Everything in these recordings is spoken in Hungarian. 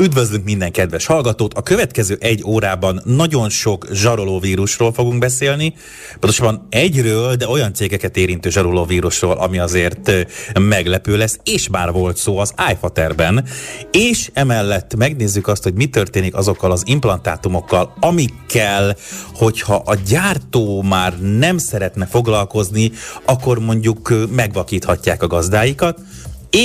Üdvözlünk minden kedves hallgatót! A következő egy órában nagyon sok zsarolóvírusról fogunk beszélni, pontosabban egyről, de olyan cégeket érintő zsarolóvírusról, ami azért meglepő lesz, és már volt szó az iFaterben, és emellett megnézzük azt, hogy mi történik azokkal az implantátumokkal, amikkel, hogyha a gyártó már nem szeretne foglalkozni, akkor mondjuk megvakíthatják a gazdáikat,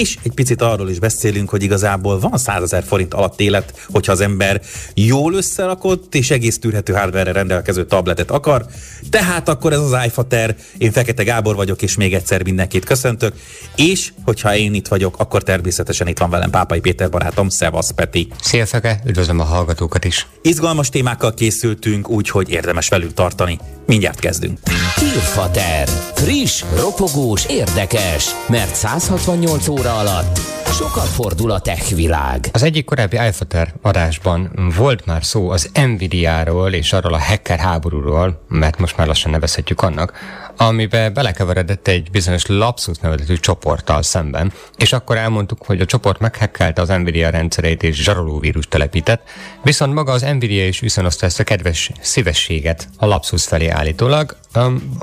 és egy picit arról is beszélünk, hogy igazából van 100 000 forint alatt élet, hogyha az ember jól összerakott és egész tűrhető hardware-re rendelkező tabletet akar. Tehát akkor ez az iFater, én Fekete Gábor vagyok, és még egyszer mindenkit köszöntök, és hogyha én itt vagyok, akkor természetesen itt van velem Pápai Péter barátom, szevasz Peti! Szia Feke, üdvözlöm a hallgatókat is! Izgalmas témákkal készültünk, úgyhogy érdemes velünk tartani. Mindjárt kezdünk! iFater. Friss, ropogós, érdekes, mert 168 óra alatt sokat fordul a tech világ. Az egyik korábbi iFater adásban volt már szó az NVIDIA-ról és arról a hacker háborúról, mert most már lassan nevezhetjük annak, amiben belekeveredett egy bizonyos Lapsus$ nevezetű csoporttal szemben, és akkor elmondtuk, hogy a csoport meghackelte az NVIDIA rendszereit és zsarolóvírust telepített, viszont maga az NVIDIA is viszonozta ezt a kedves szívességet a Lapsus$ felé állítólag.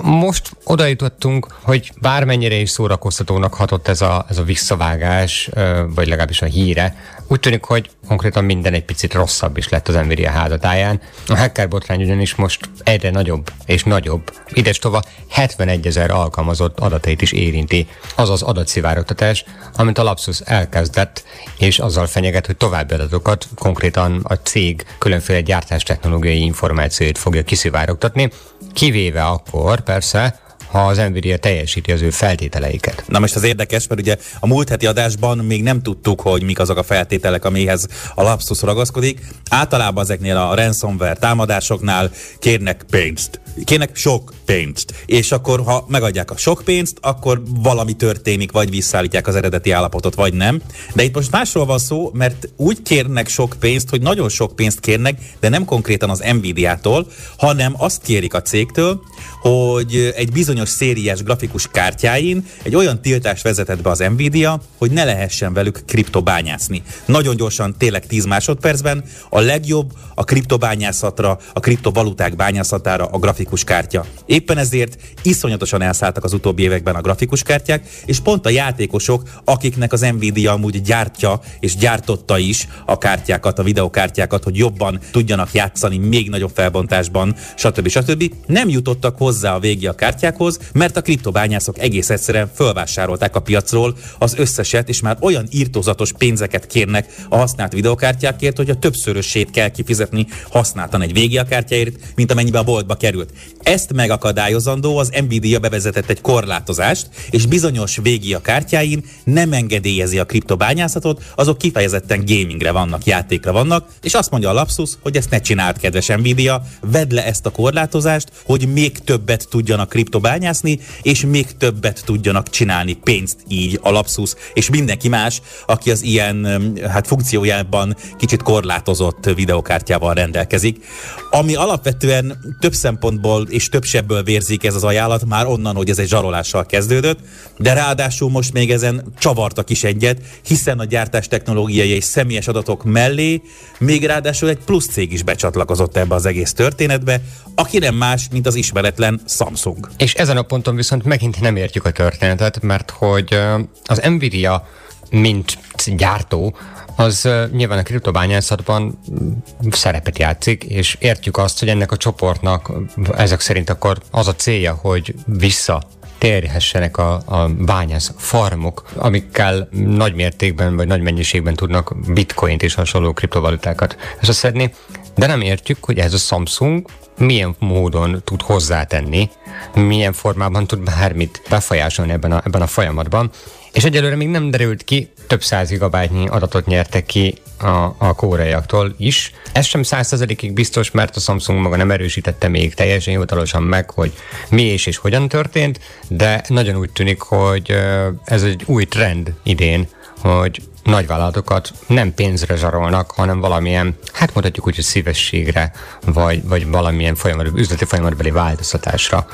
Most oda jutottunk, hogy bármennyire is szórakoztatónak hatott ez a visszavágás, vagy legalábbis a híre, úgy tűnik, hogy konkrétan minden egy picit rosszabb is lett az NVIDIA házatáján. A hacker botrány ugyanis most egyre nagyobb és nagyobb, idestova 71 000 alkalmazott adatait is érinti, azaz adatszivárogtatás, amit a Lapsus$ elkezdett, és azzal fenyeget, hogy további adatokat, konkrétan a cég különféle gyártástechnológiai információit fogja kiszivárogtatni, kivéve akkor persze, ha az NVIDIA teljesíti az ő feltételeiket. Na most az érdekes, mert ugye a múlt heti adásban még nem tudtuk, hogy mik azok a feltételek, amihez a Lapsus$ ragaszkodik. Általában ezeknél a ransomware támadásoknál kérnek pénzt. Kérnek sok pénzt. És akkor, ha megadják a sok pénzt, akkor valami történik, vagy visszaállítják az eredeti állapotot, vagy nem. De itt most másról van szó, mert úgy kérnek sok pénzt, hogy nagyon sok pénzt kérnek, de nem konkrétan az NVIDIA-tól, hanem azt kérik a cégtől, hogy egy bizonyos szériás grafikus kártyáin egy olyan tiltást vezetett be az NVIDIA, hogy ne lehessen velük kriptobányászni. Nagyon gyorsan, tényleg 10 másodpercben a legjobb a kriptobányászatra, a kriptovaluták bányászatára a grafikus kártya. Éppen ezért iszonyatosan elszálltak az utóbbi években a grafikus kártyák, és pont a játékosok, akiknek az NVIDIA amúgy gyártja és gyártotta is a kártyákat, a videokártyákat, hogy jobban tudjanak játszani, még nagyobb felbontásban, stb. Nem jutottak hozzá a végig a kártyákhoz, mert a kriptobányászok egész egyszerűen fölvásárolták a piacról az összeset, és már olyan irtózatos pénzeket kérnek a használt videokártyákért, hogy a többszörösét kell kifizetni használtan egy végig a kártyáért, mint amennyiben a boltba került. Ezt megakadályozandó az NVIDIA bevezetett egy korlátozást, és bizonyos végig a kártyáin nem engedélyezi a kriptobányászatot, azok kifejezetten gamingre vannak, játékra vannak, és azt mondja a Lapsus$, hogy ezt ne csináld, kedves NVIDIA, vedd le ezt a korlátozást, hogy még többet tudjanak kriptobányászni, és még többet tudjanak csinálni pénzt így a Lapsus$, és mindenki más, aki az ilyen funkciójában kicsit korlátozott videokártyával rendelkezik. Ami alapvetően több szempontból és több sebből vérzik ez az ajánlat, már onnan, hogy ez egy zsarolással kezdődött, de ráadásul most még ezen csavartak is egyet, hiszen a gyártás technológiai és személyes adatok mellé még ráadásul egy plusz cég is becsatlakozott ebbe az egész történetbe, aki nem más, mint az ismeretlen Samsung. És ezen a ponton viszont megint nem értjük a történetet, mert hogy az NVIDIA, mint gyártó, az nyilván a kriptobányászatban szerepet játszik, és értjük azt, hogy ennek a csoportnak ezek szerint akkor az a célja, hogy visszatérhessenek a bányász farmok, amikkel nagy mértékben vagy nagy mennyiségben tudnak bitcoint és hasonló kriptovalutákat összeszedni, de nem értjük, hogy ez a Samsung milyen módon tud hozzátenni, milyen formában tud bármit befolyásolni ebben a folyamatban, és egyelőre még nem derült ki, több 100 gigabájtnyi adatot nyertek ki a koreaiaktól is. Ez sem 100%-ig biztos, mert a Samsung maga nem erősítette még teljesen hivatalosan meg, hogy mi és hogyan történt, de nagyon úgy tűnik, hogy ez egy új trend idén, hogy nagyvállalatokat nem pénzre zsarolnak, hanem valamilyen, hát mondhatjuk úgy, hogy szívességre, vagy valamilyen üzleti folyamatbeli változtatásra.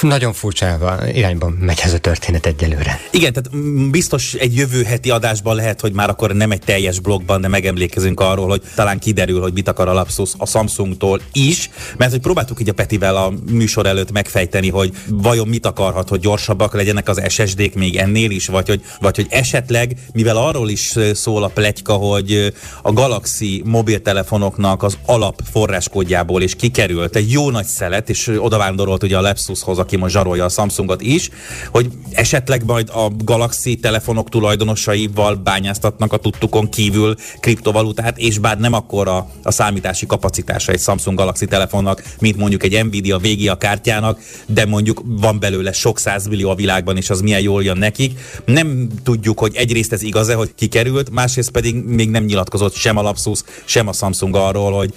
Nagyon furcsa irányban megy ez a történet egyelőre. Igen, tehát biztos egy jövő heti adásban lehet, hogy már akkor nem egy teljes blogban, de megemlékezünk arról, hogy talán kiderül, hogy mit akar a Lapsus a Samsungtól is, mert hogy próbáltuk így a Petivel a műsor előtt megfejteni, hogy vajon mit akarhat, hogy gyorsabbak legyenek az SSD-k még ennél is, vagy hogy esetleg, mivel arról is szól a pletyka, hogy a Galaxy mobiltelefonoknak az alap forráskódjából is kikerült egy jó nagy szelet, és odavándorolt ugye a Lapsushoz, aki most zsarolja a Samsungot is, hogy esetleg majd a Galaxy telefonok tulajdonosaival bányáztatnak a tudtukon kívül kriptovalutát, és bár nem akkora a számítási kapacitása egy Samsung Galaxy telefonnak, mint mondjuk egy NVIDIA VGA kártyának, de mondjuk van belőle sok 100 millió a világban, és az milyen jól jön nekik. Nem tudjuk, hogy egyrészt ez igaz-e, hogy kikerült, másrészt pedig még nem nyilatkozott sem a Lapsus, sem a Samsung arról, hogy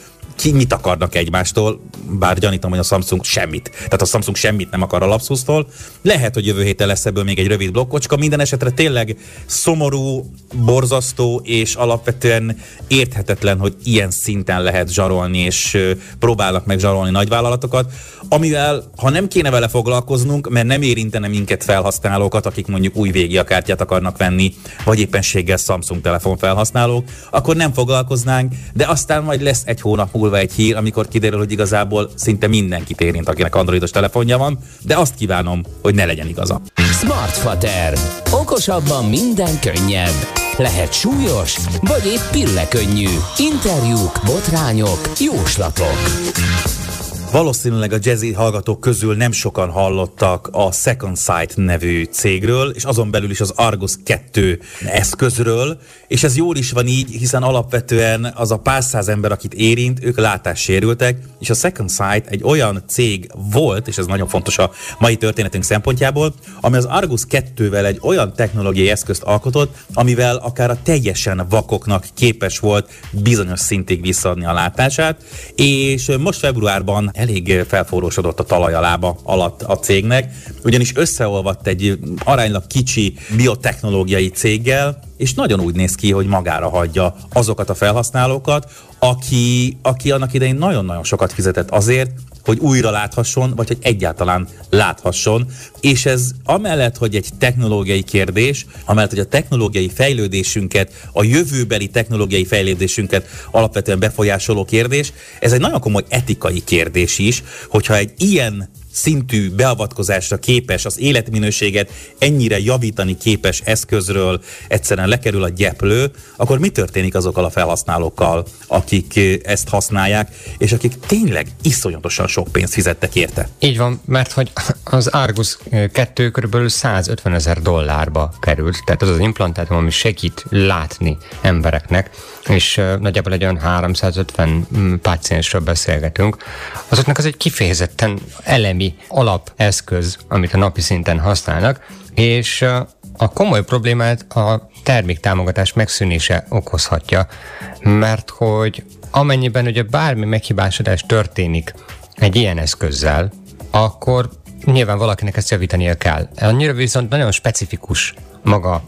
mit akarnak egymástól, bár gyanítom, hogy a Samsung semmit. Tehát a Samsung semmit nem akar a Lapsus-tól. Lehet, hogy jövő héten lesz ebből még egy rövid blokkocska. Minden esetre tényleg szomorú, borzasztó és alapvetően érthetetlen, hogy ilyen szinten lehet zsarolni, és próbálnak meg zsarolni nagyvállalatokat, amivel, ha nem kéne vele foglalkoznunk, mert nem érintene minket felhasználókat, akik mondjuk új VGA kártyát akarnak venni, vagy éppenséggel Samsung telefon felhasználók, akkor nem foglalkoznánk, de aztán majd lesz egy hónap múlva egy hír, amikor kiderül, hogy igazából szinte mindenkit érint, akinek androidos telefonja van, de azt kívánom, hogy ne legyen igaza. Smartfater. Okosabban minden könnyebb. Lehet súlyos, vagy épp pillekönnyű. Interjúk, botrányok, jóslatok. Valószínűleg a jazzy hallgatók közül nem sokan hallottak a Second Sight nevű cégről, és azon belül is az Argus 2 eszközről, és ez jól is van így, hiszen alapvetően az a pár száz ember, akit érint, ők látássérültek, és a Second Sight egy olyan cég volt, és ez nagyon fontos a mai történetünk szempontjából, ami az Argus 2-vel egy olyan technológiai eszközt alkotott, amivel akár a teljesen vakoknak képes volt bizonyos szintig visszaadni a látását, és most februárban elég felforrósodott a talaj a lába alatt a cégnek, ugyanis összeolvadt egy aránylag kicsi biotechnológiai céggel, és nagyon úgy néz ki, hogy magára hagyja azokat a felhasználókat, aki annak idején nagyon-nagyon sokat fizetett azért, hogy újra láthasson, vagy hogy egyáltalán láthasson. És ez amellett, hogy egy technológiai kérdés, amellett, hogy a technológiai fejlődésünket, a jövőbeli technológiai fejlődésünket alapvetően befolyásoló kérdés, ez egy nagyon komoly etikai kérdés is, hogyha egy ilyen szintű beavatkozásra képes, az életminőséget ennyire javítani képes eszközről egyszerűen lekerül a gyeplő, akkor mi történik azokkal a felhasználókkal, akik ezt használják, és akik tényleg iszonyatosan sok pénzt fizettek érte? Így van, mert hogy az Argus 2 körülbelül $150,000 került, tehát az az implantátum, ami segít látni embereknek, és nagyjából egy olyan 350 páciensről beszélgetünk. Azoknak az egy kifejezetten elemi alapeszköz, amit a napi szinten használnak, és a komoly problémát a terméktámogatás megszűnése okozhatja, mert hogy amennyiben ugye bármi meghibásodás történik egy ilyen eszközzel, akkor nyilván valakinek ezt javítania kell. Annyira viszont nagyon specifikus maga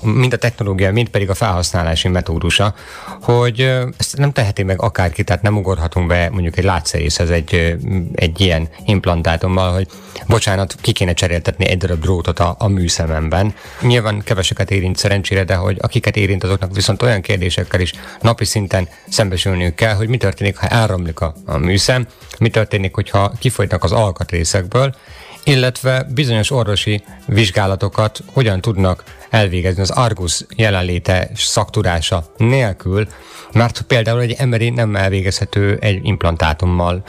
mind a technológia, mind pedig a felhasználási metódusa, hogy ezt nem teheti meg akárki, tehát nem ugorhatunk be mondjuk egy látszerészhez egy ilyen implantátummal, hogy bocsánat, ki kéne cseréltetni egy darab drótot a műszememben. Nyilván keveseket érint szerencsére, de hogy akiket érint, azoknak viszont olyan kérdésekkel is napi szinten szembesülniük kell, hogy mi történik, ha elromlik a műszem, mi történik, hogyha kifolytnak az alkatrészekből, illetve bizonyos orvosi vizsgálatokat hogyan tudnak elvégezni az Argus jelenléte szaktudása nélkül, mert például egy emberi nem elvégezhető egy implantátummal.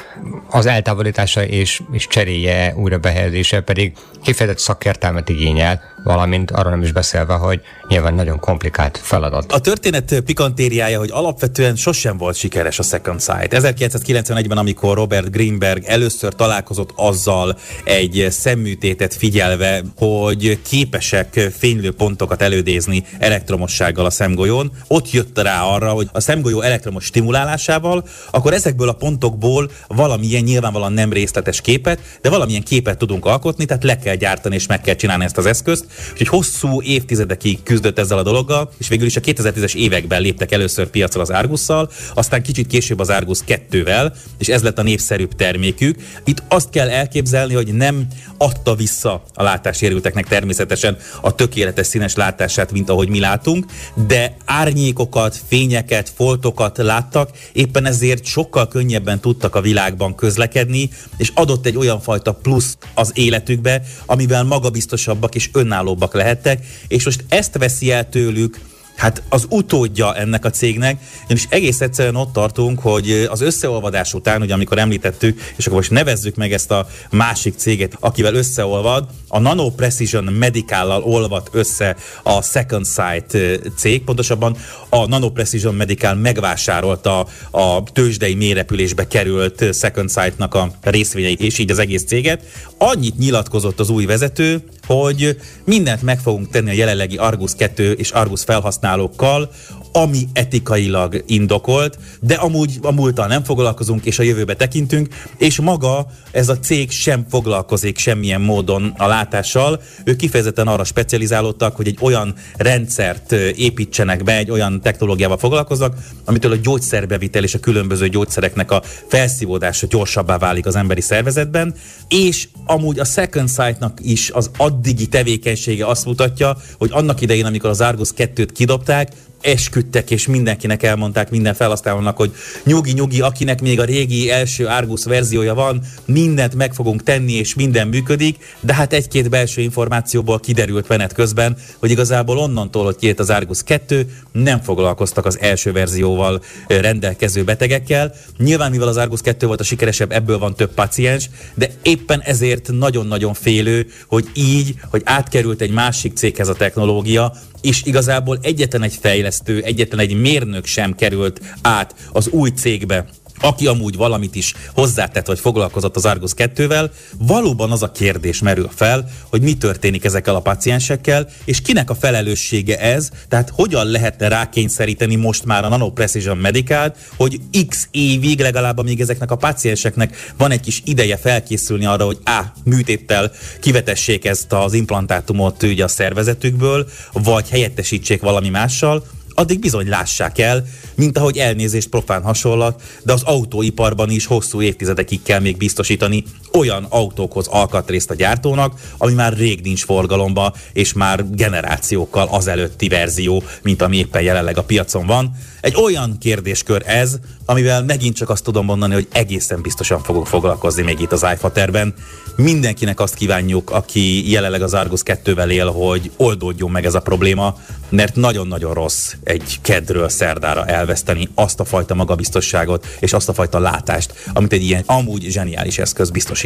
Az eltávolítása és cseréje, újrabehelyezése pedig kifejezett szakértelmet igényel, valamint arra nem is beszélve, hogy nyilván nagyon komplikált feladat. A történet pikantériája, hogy alapvetően sosem volt sikeres a Second Sight. 1991-ben, amikor Robert Greenberg először találkozott azzal egy egy szemműtétet figyelve, hogy képesek fénylő pontokat elődézni elektromossággal a szemgolyón. Ott jött rá arra, hogy a szemgolyó elektromos stimulálásával, akkor ezekből a pontokból valamilyen nyilvánvalóan nem részletes képet, de valamilyen képet tudunk alkotni, tehát le kell gyártani és meg kell csinálni ezt az eszközt. Úgyhogy hosszú évtizedekig küzdött ezzel a dologgal, és végül is a 2010-es években léptek először piacra az Argusszal, aztán kicsit később az Argus 2-vel, és ez lett a népszerűbb termékük. Itt azt kell elképzelni, hogy nem adta vissza a látássérülteknek természetesen a tökéletes színes látását, mint ahogy mi látunk, de árnyékokat, fényeket, foltokat láttak, éppen ezért sokkal könnyebben tudtak a világban közlekedni, és adott egy olyan fajta plusz az életükbe, amivel magabiztosabbak és önállóbbak lehettek, és most ezt veszi el tőlük hát az utódja ennek a cégnek, és egész egyszerűen ott tartunk, hogy az összeolvadás után, ugye amikor említettük, és akkor most nevezzük meg ezt a másik céget, akivel összeolvad, a Nano Precision Medical-lal olvad össze a Second Sight cég, pontosabban a Nano Precision Medical megvásárolta a tőzsdei mélyrepülésbe került Second Sight-nak a részvényeit, és így az egész céget. Annyit nyilatkozott az új vezető, hogy mindent meg fogunk tenni a jelenlegi Argus 2 és Argus felhasználókkal, ami etikailag indokolt, de amúgy a múlttal nem foglalkozunk, és a jövőbe tekintünk, és maga ez a cég sem foglalkozik semmilyen módon a látással. Ők kifejezetten arra specializálódtak, hogy egy olyan rendszert építsenek be, egy olyan technológiával foglalkoznak, amitől a gyógyszerbevitel és a különböző gyógyszereknek a felszívódása gyorsabbá válik az emberi szervezetben, és amúgy a Second Sight-nak is az addigi tevékenysége azt mutatja, hogy annak idején, amikor az Argus 2-t kidobták, esküdtek, és mindenkinek elmondták, minden felhasználónak, hogy nyugi, akinek még a régi első Argus verziója van, mindent meg fogunk tenni, és minden működik, de hát egy-két belső információból kiderült menet közben, hogy igazából onnantól, hogy kijött az Argus 2, nem foglalkoztak az első verzióval rendelkező betegekkel. Nyilván, mivel az Argus 2 volt a sikeresebb, ebből van több paciens, de éppen ezért nagyon-nagyon félő, hogy így, hogy átkerült egy másik céghez a technológia, és igazából egyetlen egy fejlesztő, egyetlen egy mérnök sem került át az új cégbe, aki amúgy valamit is hozzátett, vagy foglalkozott az Argus 2-vel, valóban az a kérdés merül fel, hogy mi történik ezekkel a paciensekkel, és kinek a felelőssége ez, tehát hogyan lehetne rákényszeríteni most már a Nano Precision Medical-t, hogy x évig legalább amíg ezeknek a pacienseknek van egy kis ideje felkészülni arra, hogy műtéttel kivetessék ezt az implantátumot ugye a szervezetükből, vagy helyettesítsék valami mással, addig bizony lássák el, mint ahogy elnézést profán hasonlat, de az autóiparban is hosszú évtizedekig kell még biztosítani olyan autókhoz alkatrészt a gyártónak, ami már rég nincs forgalomba, és már generációkkal azelőtti verzió, mint ami éppen jelenleg a piacon van. Egy olyan kérdéskör ez, amivel megint csak azt tudom mondani, hogy egészen biztosan fogunk foglalkozni még itt az iFaterben. Mindenkinek azt kívánjuk, aki jelenleg az Argus 2-vel él, hogy oldódjon meg ez a probléma, mert nagyon-nagyon rossz egy kedről szerdára elveszteni azt a fajta magabiztosságot és azt a fajta látást, amit egy ilyen amúgy zseniális eszköz biztosít.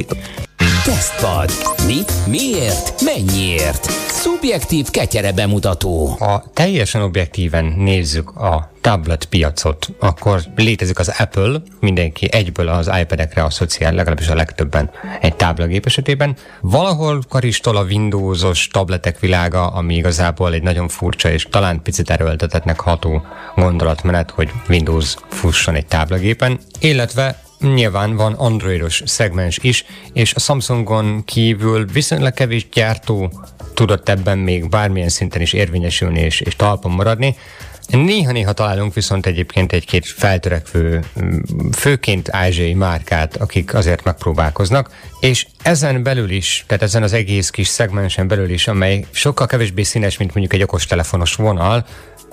Tesztpad. Mi? Miért? Mennyiért? Szubjektív ketyere bemutató. Ha teljesen objektíven nézzük a tablet piacot, akkor létezik az Apple, mindenki egyből az iPad-ekre asszociál, legalábbis a legtöbben egy táblagép esetében. Valahol karistol a Windows-os tabletek világa, ami igazából egy nagyon furcsa és talán picit erőltetettnek ható gondolatmenet, hogy Windows fusson egy táblagépen, illetve nyilván van androidos szegmens is, és a Samsungon kívül viszonylag kevés gyártó tudott ebben még bármilyen szinten is érvényesülni és talpon maradni. Néha-néha találunk viszont egyébként egy-két feltörekvő, főként ázsiai márkát, akik azért megpróbálkoznak, és ezen belül is, tehát ezen az egész kis szegmensen belül is, amely sokkal kevésbé színes, mint mondjuk egy okostelefonos vonal,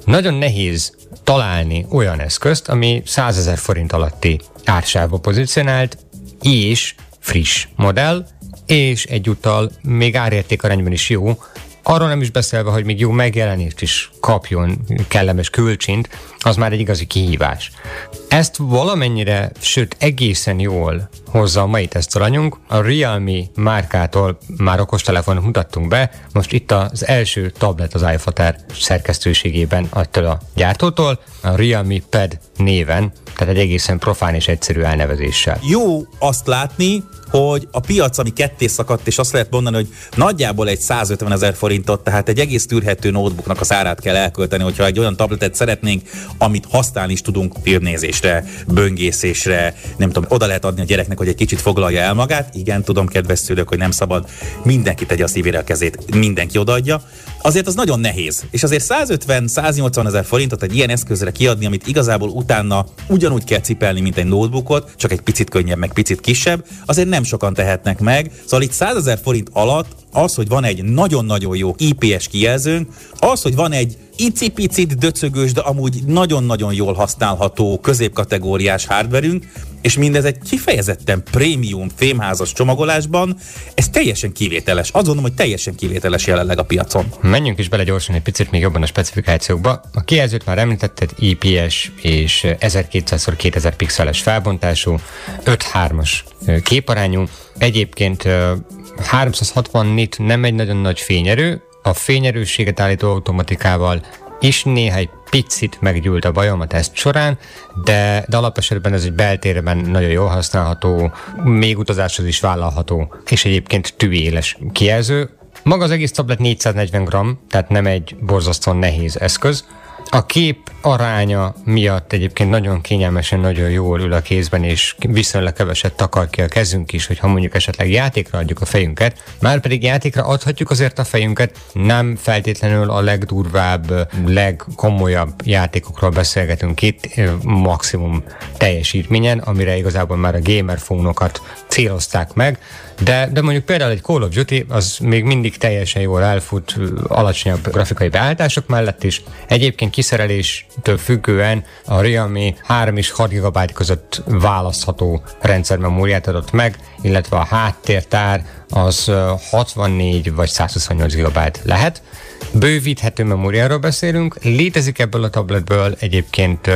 nagyon nehéz találni olyan eszközt, ami 100 000 forint alatti ársávba pozícionált, és friss modell, és egyúttal még árértékarányban is jó, arról nem is beszélve, hogy még jó megjelenést is kapjon, kellemes külcsint, az már egy igazi kihívás. Ezt valamennyire, sőt egészen jól hozza a mai tesztalanyunk. A Realme márkától már okostelefonot mutattunk be, most itt az első tablet az iFater szerkesztőségében attól a gyártótól, a Realme Pad néven, tehát egy egészen profán és egyszerű elnevezéssel. Jó azt látni, hogy a piac, ami ketté szakadt, és azt lehet mondani, hogy nagyjából egy 150 000 forintot, tehát egy egész tűrhető notebooknak az árát kell elkölteni, hogyha egy olyan tabletet szeretnénk, amit használni is tudunk filmnézésre, böngészésre, nem tudom, oda lehet adni a gyereknek, hogy egy kicsit foglalja el magát. Igen, tudom, kedves szülők, hogy nem szabad, mindenki tegye a szívére a kezét, mindenki odaadja. Azért az nagyon nehéz, és azért 150-180 000 forintot egy ilyen eszközre kiadni, amit igazából utána ugyanúgy kell cipelni, mint egy notebookot, csak egy picit könnyebb, meg picit kisebb, azért nem sokan tehetnek meg. Szóval itt 100 000 forint alatt az, hogy van egy nagyon-nagyon jó IPS kijelzőnk, az, hogy van egy icipicit döcögős, de amúgy nagyon-nagyon jól használható középkategóriás hardverünk, és mindez egy kifejezetten prémium fémházas csomagolásban, ez teljesen kivételes. Azt gondolom, hogy teljesen kivételes jelenleg a piacon. Menjünk is bele gyorsan egy picit még jobban a specifikációkba. A kijelzőt már említetted, IPS és 1200x2000 pixeles felbontású, 5:3-as képarányú. Egyébként 360 nit nem egy nagyon nagy fényerő, a fényerősséget állító automatikával is néhány picit meggyűlt a bajom a teszt során, de alapesetben ez egy beltérben nagyon jól használható, még utazáshoz is vállalható, és egyébként tűéles kijelző. Maga az egész tablet 440 g, tehát nem egy borzasztóan nehéz eszköz. A kép aránya miatt egyébként nagyon kényelmesen, nagyon jól ül a kézben, és viszonylag keveset takar ki a kezünk is, hogyha mondjuk esetleg játékra adjuk a fejünket, márpedig játékra adhatjuk azért a fejünket, nem feltétlenül a legdurvább, legkomolyabb játékokról beszélgetünk itt, maximum teljesítményen, amire igazából már a gamerfónokat célozták meg, de mondjuk például egy Call of Duty, az még mindig teljesen jól elfut, alacsonyabb grafikai beállítások mellett is. Egyébként kiszereléstől függően a Realme 3 és 6 GB között választható rendszermemóriát adott meg, illetve a háttértár az 64 vagy 128 GB lehet. Bővíthető memóriáról beszélünk, létezik ebből a tabletből egyébként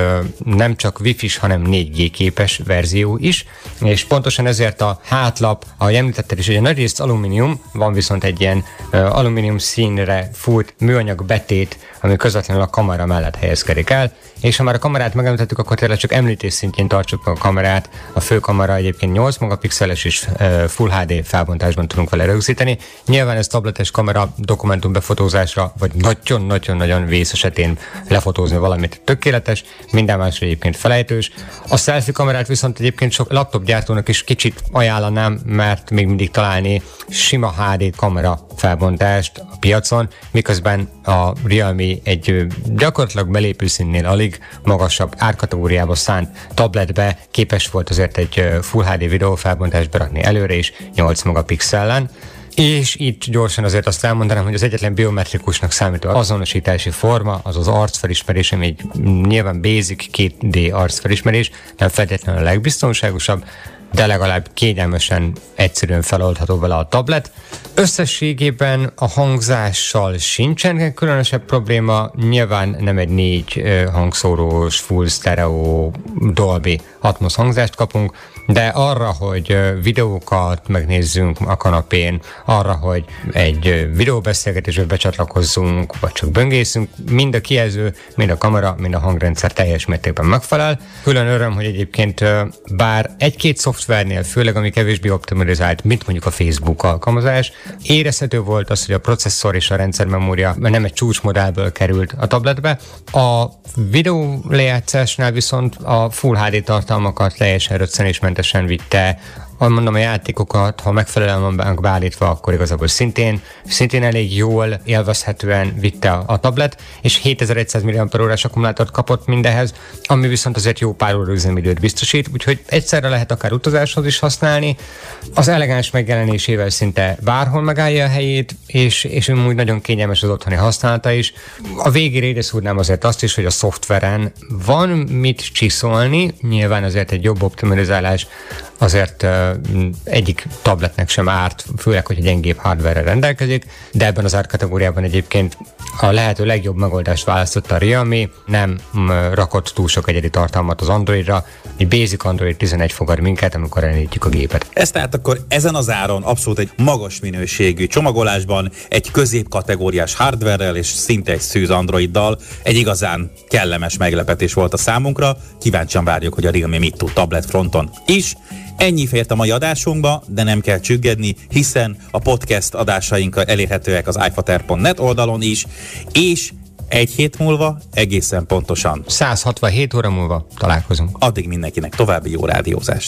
nem csak Wi-Fi-s, hanem 4G képes verzió is, és pontosan ezért a hátlap, ahogy említetted is, hogy a nagy részt alumínium, van viszont egy ilyen alumínium színre fut műanyag betét, ami közvetlenül a kamera mellett helyezkedik el, és ha már a kamerát megemlítettük, akkor tényleg csak említés szintjén tartsuk a kamerát, a főkamera egyébként 8 megapixeles és Full HD felbontásban tudunk vele rögzíteni. Nyilván ez tabletes kamera dokumentum befotózásra, vagy nagyon-nagyon-nagyon vész esetén lefotózni valamit tökéletes, minden másra egyébként felejtős. A selfie kamerát viszont egyébként sok laptop gyártónak is kicsit ajánlanám, mert még mindig találni sima HD kamera felbontást a piacon, miközben a Realme egy gyakorlatilag belépő színnél alig magasabb árkategóriába szánt tabletbe képes volt azért egy Full HD videó felbontást berakni előre is 8 megapixellen. És itt gyorsan azért azt elmondanám, hogy az egyetlen biometrikusnak számító azonosítási forma az az arcfelismerés, ami egy nyilván basic 2D arcfelismerés, nem feltétlenül a legbiztonságosabb, de legalább kényelmesen, egyszerűen feloldható vele a tablet. Összességében a hangzással sincsen különösebb probléma, nyilván nem egy 4 hangszórós, full stereo, Dolby Atmos hangzást kapunk, de arra, hogy videókat megnézzünk a kanapén, arra, hogy egy videóbeszélgetésbe becsatlakozzunk, vagy csak böngészünk, mind a kijelző, mind a kamera, mind a hangrendszer teljes mértékben megfelel. Külön öröm, hogy egyébként bár egy-két szoftvernél, főleg ami kevésbé optimalizált, mint mondjuk a Facebook alkalmazás, érezhető volt az, hogy a processzor és a rendszermemória nem egy csúcsmodellből került a tabletbe. A videó lejátszásnál viszont a Full HD tartalmakat teljesen röccenésmentesen vitte. Mondom, a játékokat, ha megfelelően van beállítva, akkor igazából szintén elég jól, élvezhetően vitte a tablet, és 7100 mAh-s akkumulátort kapott mindehez, ami viszont azért jó pár óra üzemidőt biztosít, úgyhogy egyszerre lehet akár utazáshoz is használni. Az elegáns megjelenésével szinte bárhol megállja a helyét, és úgy nagyon kényelmes az otthoni használata is. A végére ide szúrnám azért azt is, hogy a szoftveren van mit csiszolni, nyilván azért egy jobb optimalizálás azért egyik tabletnek sem árt, főleg, hogy egy gyengébb hardware-re rendelkezik, de ebben az árkategóriában egyébként a lehető legjobb megoldást választotta a Realme, nem rakott túl sok egyedi tartalmat az Androidra, egy basic Android 11 fogad minket, amikor elindítjuk a gépet. Ez tehát akkor ezen az áron abszolút egy magas minőségű csomagolásban, egy középkategóriás hardware-rel és szinte egy szűz Androiddal egy igazán kellemes meglepetés volt a számunkra, kíváncsian várjuk, hogy a Realme mit tud tablet fronton is, Ennyi fért a mai adásunkba, de nem kell csüggedni, hiszen a podcast adásaink elérhetőek az iFater.net oldalon is, és egy hét múlva, egészen pontosan 167 óra múlva találkozunk. Addig mindenkinek további jó rádiózást.